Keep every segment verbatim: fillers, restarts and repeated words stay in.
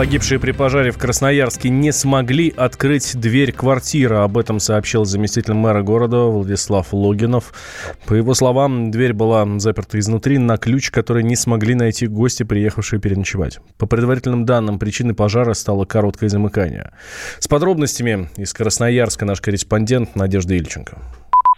Погибшие при пожаре в Красноярске не смогли открыть дверь квартиры. Об этом сообщил заместитель мэра города Владислав Логинов. По его словам, дверь была заперта изнутри на ключ, который не смогли найти гости, приехавшие переночевать. По предварительным данным, причиной пожара стало короткое замыкание. С подробностями из Красноярска наш корреспондент Надежда Ильченко.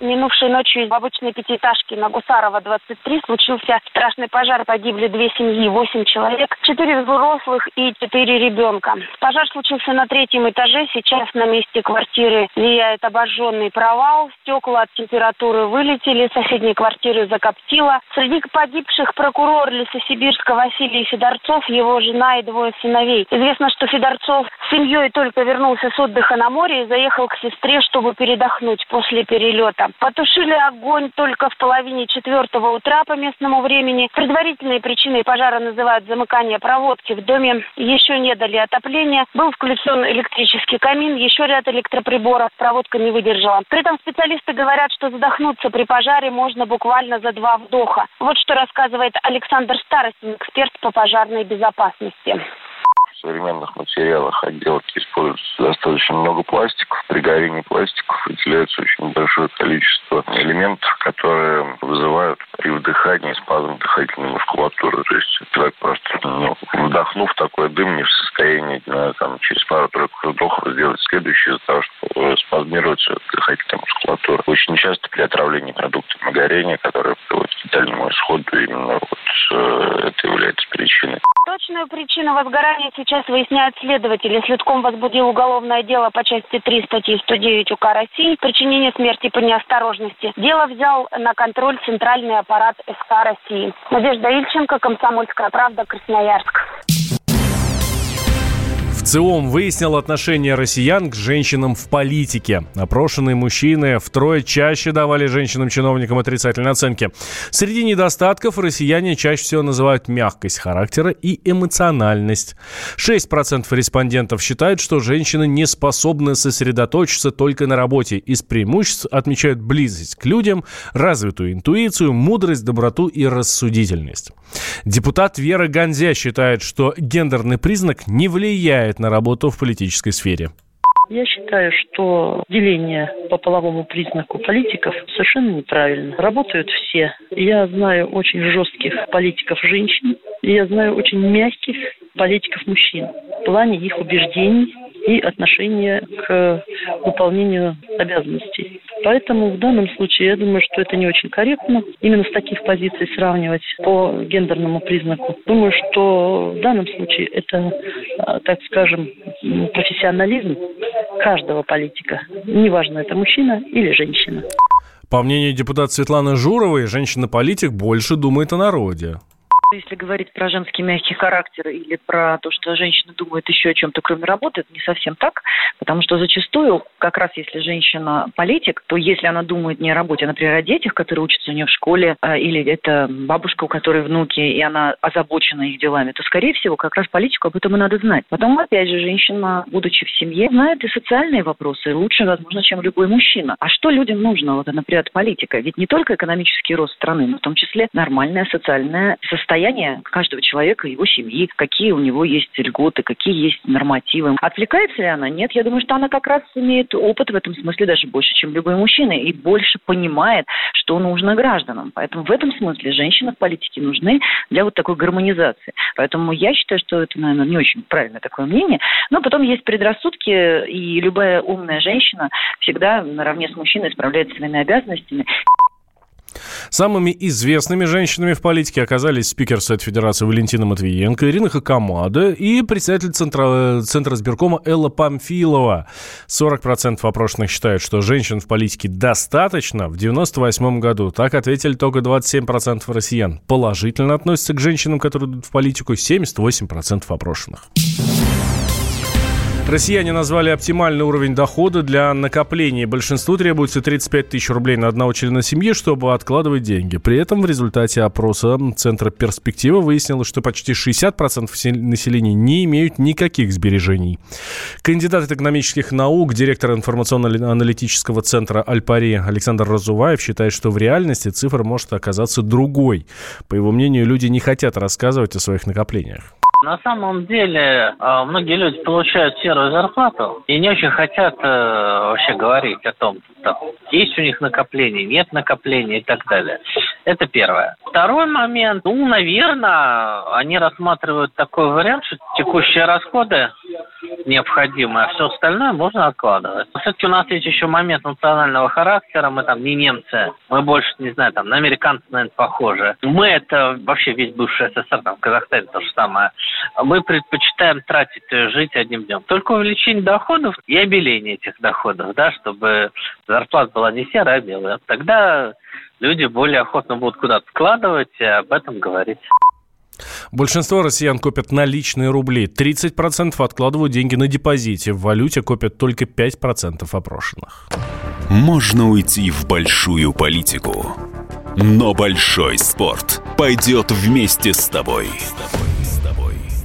Минувшей ночью в обычной пятиэтажке на Гусарова, двадцать три, случился страшный пожар. Погибли две семьи, восемь человек, четыре взрослых и четыре ребенка. Пожар случился на третьем этаже. Сейчас на месте квартиры влияет обожженный провал. Стекла от температуры вылетели, соседние квартиры закоптило. Среди погибших прокурор Лесосибирска Василий Федорцов, его жена и двое сыновей. Известно, что Федорцов с семьей только вернулся с отдыха на море и заехал к сестре, чтобы передохнуть после перелета. Потушили огонь только в половине четвертого утра по местному времени. Предварительной причиной пожара называют замыкание проводки. В доме еще не дали отопления. Был включен электрический камин, еще ряд электроприборов. Проводка не выдержала. При этом специалисты говорят, что задохнуться при пожаре можно буквально за два вдоха. Вот что рассказывает Александр Старостин, эксперт по пожарной безопасности. В современных материалах отделки используется достаточно много пластиков. При горении пластиков выделяется очень большое количество элементов, которые вызывают при вдыхании спазм дыхательной мускулатуры. То есть человек просто, ну, вдохнув такой дым, не в состоянии ну, там, через пару-тройку вдохов сделать следующее, из-за того, что спазмируется дыхательная мускулатура. Очень часто при отравлении продуктами горения, которые приводят к летальному исходу, именно вот, э, это является причиной. Точную причину возгорания сейчас выясняют следователи. Следком возбудил уголовное дело по части три статьи сто девять УК России «Причинение смерти по неосторожности». Дело взял на контроль центральный аппарат СК России. Надежда Ильченко, «Комсомольская правда», Красноярск. ВЦИОМ выяснил отношение россиян к женщинам в политике. Опрошенные мужчины втрое чаще давали женщинам-чиновникам отрицательные оценки. Среди недостатков россияне чаще всего называют мягкость характера и эмоциональность. шесть процентов респондентов считают, что женщины не способны сосредоточиться только на работе. Из преимуществ отмечают близость к людям, развитую интуицию, мудрость, доброту и рассудительность. Депутат Вера Ганзя считает, что гендерный признак не влияет на работу в политической сфере. Я считаю, что деление по половому признаку политиков совершенно неправильно. Работают все. Я знаю очень жестких политиков-женщин, и я знаю очень мягких политиков-мужчин в плане их убеждений и отношения к выполнению обязанностей. Поэтому в данном случае я думаю, что это не очень корректно именно с таких позиций сравнивать по гендерному признаку. Думаю, что в данном случае это, так скажем, профессионализм каждого политика. Неважно, это мужчина или женщина. По мнению депутата Светланы Журовой, женщина-политик больше думает о народе. Если говорить про женский мягкий характер или про то, что женщина думает еще о чем-то, кроме работы, это не совсем так, потому что зачастую, как раз если женщина политик, то если она думает не о работе, а, например, о детях, которые учатся у нее в школе, или это бабушка, у которой внуки, и она озабочена их делами, то, скорее всего, как раз политику об этом и надо знать. Потом, опять же, женщина, будучи в семье, знает и социальные вопросы лучше, возможно, чем любой мужчина. А что людям нужно, вот, например, от политика? Ведь не только экономический рост страны, но в том числе нормальное социальное состояние каждого человека, его семьи, какие у него есть льготы, какие есть нормативы. Отвлекается ли она? Нет. Я думаю, что она как раз имеет опыт в этом смысле даже больше, чем любой мужчина, и больше понимает, что нужно гражданам. Поэтому в этом смысле женщины в политике нужны для вот такой гармонизации. Поэтому я считаю, что это, наверное, не очень правильное такое мнение. Но потом есть предрассудки, и любая умная женщина всегда наравне с мужчиной справляется своими обязанностями. Самыми известными женщинами в политике оказались спикер Совета Федерации Валентина Матвиенко, Ирина Хакамада и председатель Центра, Центра сберкома Элла Памфилова. сорок процентов опрошенных считают, что женщин в политике достаточно. В девяносто восьмом году так ответили только двадцать семь процентов россиян. Положительно относятся к женщинам, которые идут в политику, семьдесят восемь процентов опрошенных. Россияне назвали оптимальный уровень дохода для накопления. Большинству требуется тридцать пять тысяч рублей на одного члена семьи, чтобы откладывать деньги. При этом в результате опроса Центра «Перспектива» выяснилось, что почти шестьдесят процентов населения не имеют никаких сбережений. Кандидат экономических наук, директор информационно-аналитического центра «Альпари» Александр Разуваев считает, что в реальности цифра может оказаться другой. По его мнению, люди не хотят рассказывать о своих накоплениях. На самом деле многие люди получают серую зарплату и не очень хотят вообще говорить о том, там, есть у них накопление, нет накопления и так далее. Это первое. Второй момент. Ну, наверное, они рассматривают такой вариант, что текущие расходы необходимы, а все остальное можно откладывать. Все-таки у нас есть еще момент национального характера. Мы там не немцы, мы больше, не знаю, там на американцев, наверное, похожи. Мы это вообще весь бывший СССР, там в Казахстане то же самое. Мы предпочитаем тратить, жить одним днем. Только увеличение доходов и обеление этих доходов, да, чтобы зарплата была не серая, а белая. Тогда люди более охотно будут куда-то вкладывать и об этом говорить. Большинство россиян копят наличные рубли. тридцать процентов откладывают деньги на депозите. В валюте копят только пять процентов опрошенных. Можно уйти в большую политику, но большой спорт пойдет вместе с тобой.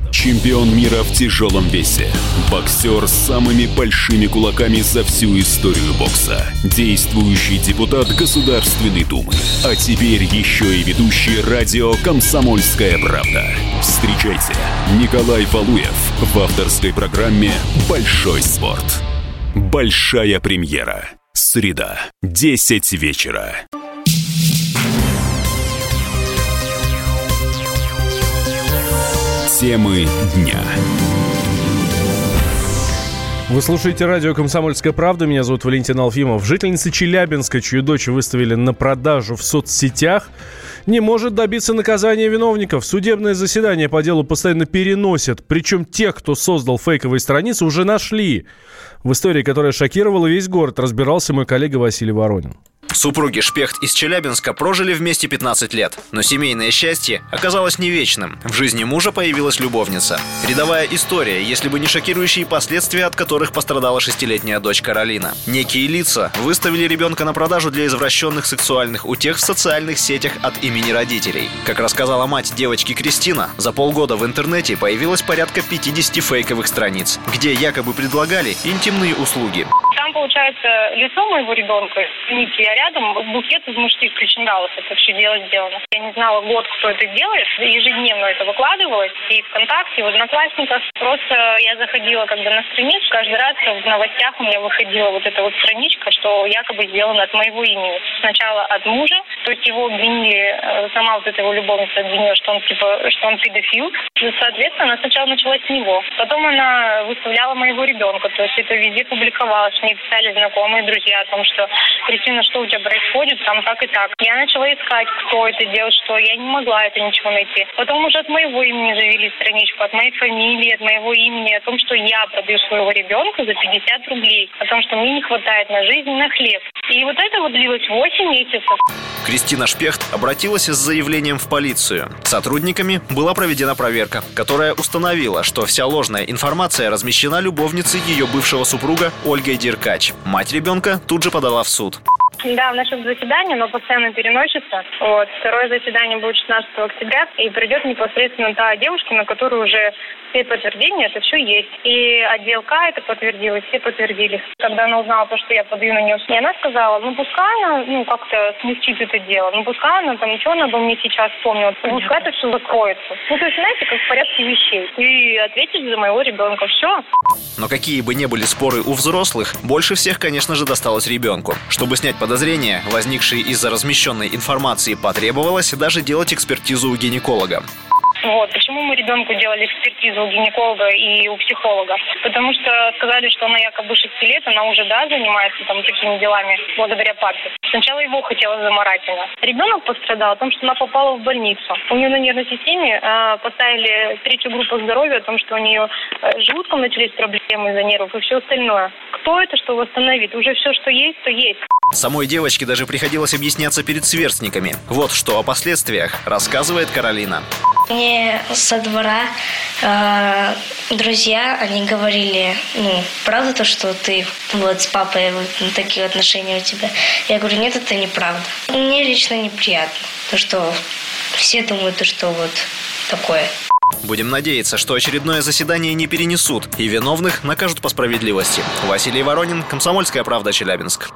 Чемпион мира в тяжелом весе. Боксер с самыми большими кулаками за всю историю бокса. Действующий депутат Государственной Думы. А теперь еще и ведущий радио «Комсомольская правда». Встречайте, Николай Валуев в авторской программе «Большой спорт». Большая премьера. Среда. десять вечера. Темы дня. Вы слушаете радио «Комсомольская правда». Меня зовут Валентин Алфимов. Жительница Челябинска, чью дочь выставили на продажу в соцсетях, не может добиться наказания виновников. Судебное заседание по делу постоянно переносят. Причем тех, кто создал фейковые страницы, уже нашли. В истории, которая шокировала весь город, разбирался мой коллега Василий Воронин. Супруги Шпехт из Челябинска прожили вместе пятнадцать лет. Но семейное счастье оказалось не вечным. В жизни мужа появилась любовница. Рядовая история, если бы не шокирующие последствия, от которых пострадала шестилетняя дочь Каролина. Некие лица выставили ребенка на продажу для извращенных сексуальных утех в социальных сетях от имени родителей. Как рассказала мать девочки Кристина, за полгода в интернете появилось порядка пятьдесят фейковых страниц, где якобы предлагали интимные услуги. Там, получается, лицо моего ребенка, ники, а рядом букет из мужских причиндалов. Это все дело сделано. Я не знала год, кто это делает. Ежедневно это выкладывалось. И ВКонтакте, и в Одноклассниках. Просто я заходила как бы на страницу. Каждый раз в новостях у меня выходила вот эта вот страничка, что якобы сделано от моего имени. Сначала от мужа. То есть его обвинили, сама вот эта его любовница обвинила, что он типа, что он педофил. Соответственно, она сначала начала с него. Потом она выставляла моего ребенка. То есть это везде публиковалось. Мне писали знакомые, друзья о том, что Кристина, что у тебя происходит, там так и так. Я начала искать, кто это делает, что я не могла это ничего найти. Потом уже от моего имени завели страничку, от моей фамилии, от моего имени, о том, что я продаю своего ребенка за пятьдесят рублей, о том, что мне не хватает на жизнь, на хлеб. И вот это вот длилось восемь месяцев. Кристина Шпехт обратилась с заявлением в полицию. Сотрудниками была проведена проверка, которая установила, что вся ложная информация размещена любовницей ее бывшего супруга Ольгой Деркач. Мать ребенка тут же подала в суд. Да, в нашем заседании, но постоянно переносится. Вот. Второе заседание будет шестнадцатого октября, и придет непосредственно та девушка, на которую уже все подтверждения, это все есть. И отдел К это подтвердилось, все подтвердили. Когда она узнала то, что я подаю на нее, и она сказала, ну пускай она, ну как-то смягчит это дело, ну пускай она там ничего, она обо мне сейчас вспомнила, пускай это все закроется. Ну то есть, знаете, как в порядке вещей. И ответишь за моего ребенка, все. Но какие бы ни были споры у взрослых, больше всех, конечно же, досталось ребенку. Чтобы снять подозрения, возникшие из-за размещенной информации, потребовалось даже делать экспертизу у гинеколога. Вот, почему мы ребенку делали экспертизу у гинеколога и у психолога? Потому что сказали, что она якобы шести лет, она уже, да, занимается там такими делами благодаря папе. Сначала его хотела заморать она. Ребенок пострадал от того, что она попала в больницу. У нее на нервной системе э, поставили третью группу здоровья, о том, что у нее с желудком начались проблемы из-за нервов и все остальное. Кто это, что восстановит? Уже все, что есть, то есть. Самой девочке даже приходилось объясняться перед сверстниками. Вот что о последствиях рассказывает Каролина. Мне со двора э, друзья, они говорили, ну, правда то, что ты вот с папой вот, ну, такие отношения у тебя? Я говорю, нет, это неправда. Мне лично неприятно, то, что все думают, что вот такое. Будем надеяться, что очередное заседание не перенесут и виновных накажут по справедливости. Василий Воронин, «Комсомольская правда», Челябинск.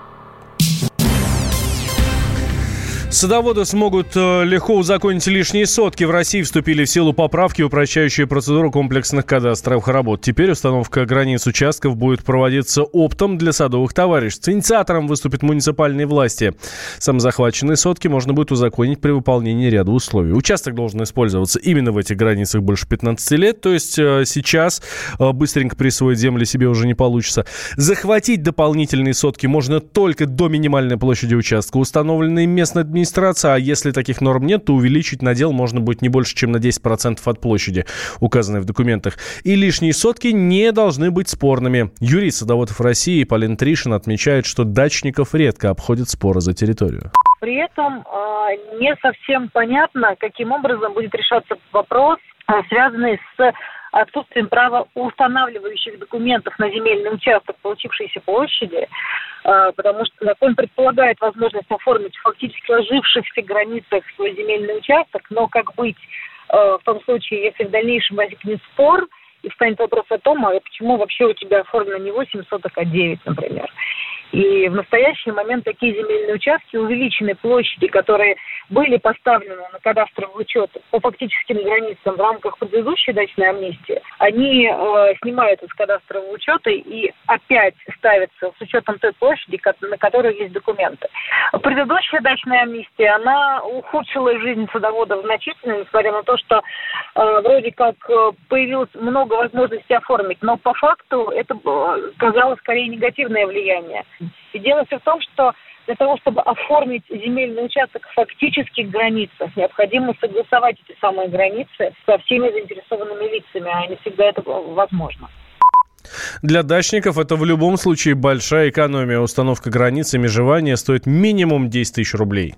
Садоводы смогут легко узаконить лишние сотки. В России вступили в силу поправки, упрощающие процедуру комплексных кадастровых работ. Теперь установка границ участков будет проводиться оптом для садовых товариществ. Инициатором выступят муниципальные власти. Самозахваченные сотки можно будет узаконить при выполнении ряда условий. Участок должен использоваться именно в этих границах больше пятнадцати лет. То есть сейчас быстренько присвоить земли себе уже не получится. Захватить дополнительные сотки можно только до минимальной площади участка, установленной местной администрацией. А если таких норм нет, то увеличить надел можно будет не больше, чем на десять процентов от площади, указанной в документах. И лишние сотки не должны быть спорными. Юрист садоводов России Полина Тришина отмечает, что дачников редко обходят споры за территорию. При этом э, не совсем понятно, каким образом будет решаться вопрос, связанный с отсутствием права устанавливающих документов на земельный участок получившейся площади, потому что закон предполагает возможность оформить в фактически сложившихся границах свой земельный участок, но как быть в том случае, если в дальнейшем возникнет спор и встанет вопрос о том, а почему вообще у тебя оформлено не восемь соток, а девять, например. И в настоящий момент такие земельные участки, увеличенные площади, которые были поставлены на кадастровый учет по фактическим границам в рамках предыдущей дачной амнистии, они э, снимаются с кадастрового учета и опять ставятся с учетом той площади, на которой есть документы. Предыдущая дачная амнистия, она ухудшила жизнь садоводов значительно, несмотря на то, что э, вроде как появилось много возможностей оформить, но по факту это оказало скорее негативное влияние. И дело все в том, что для того, чтобы оформить земельный участок в фактических границах, необходимо согласовать эти самые границы со всеми заинтересованными лицами, а не всегда это возможно. Для дачников это в любом случае большая экономия. Установка границ и межевания стоит минимум десять тысяч рублей.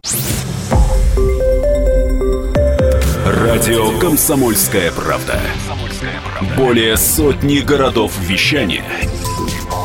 Радио «Комсомольская правда». Более сотни городов вещания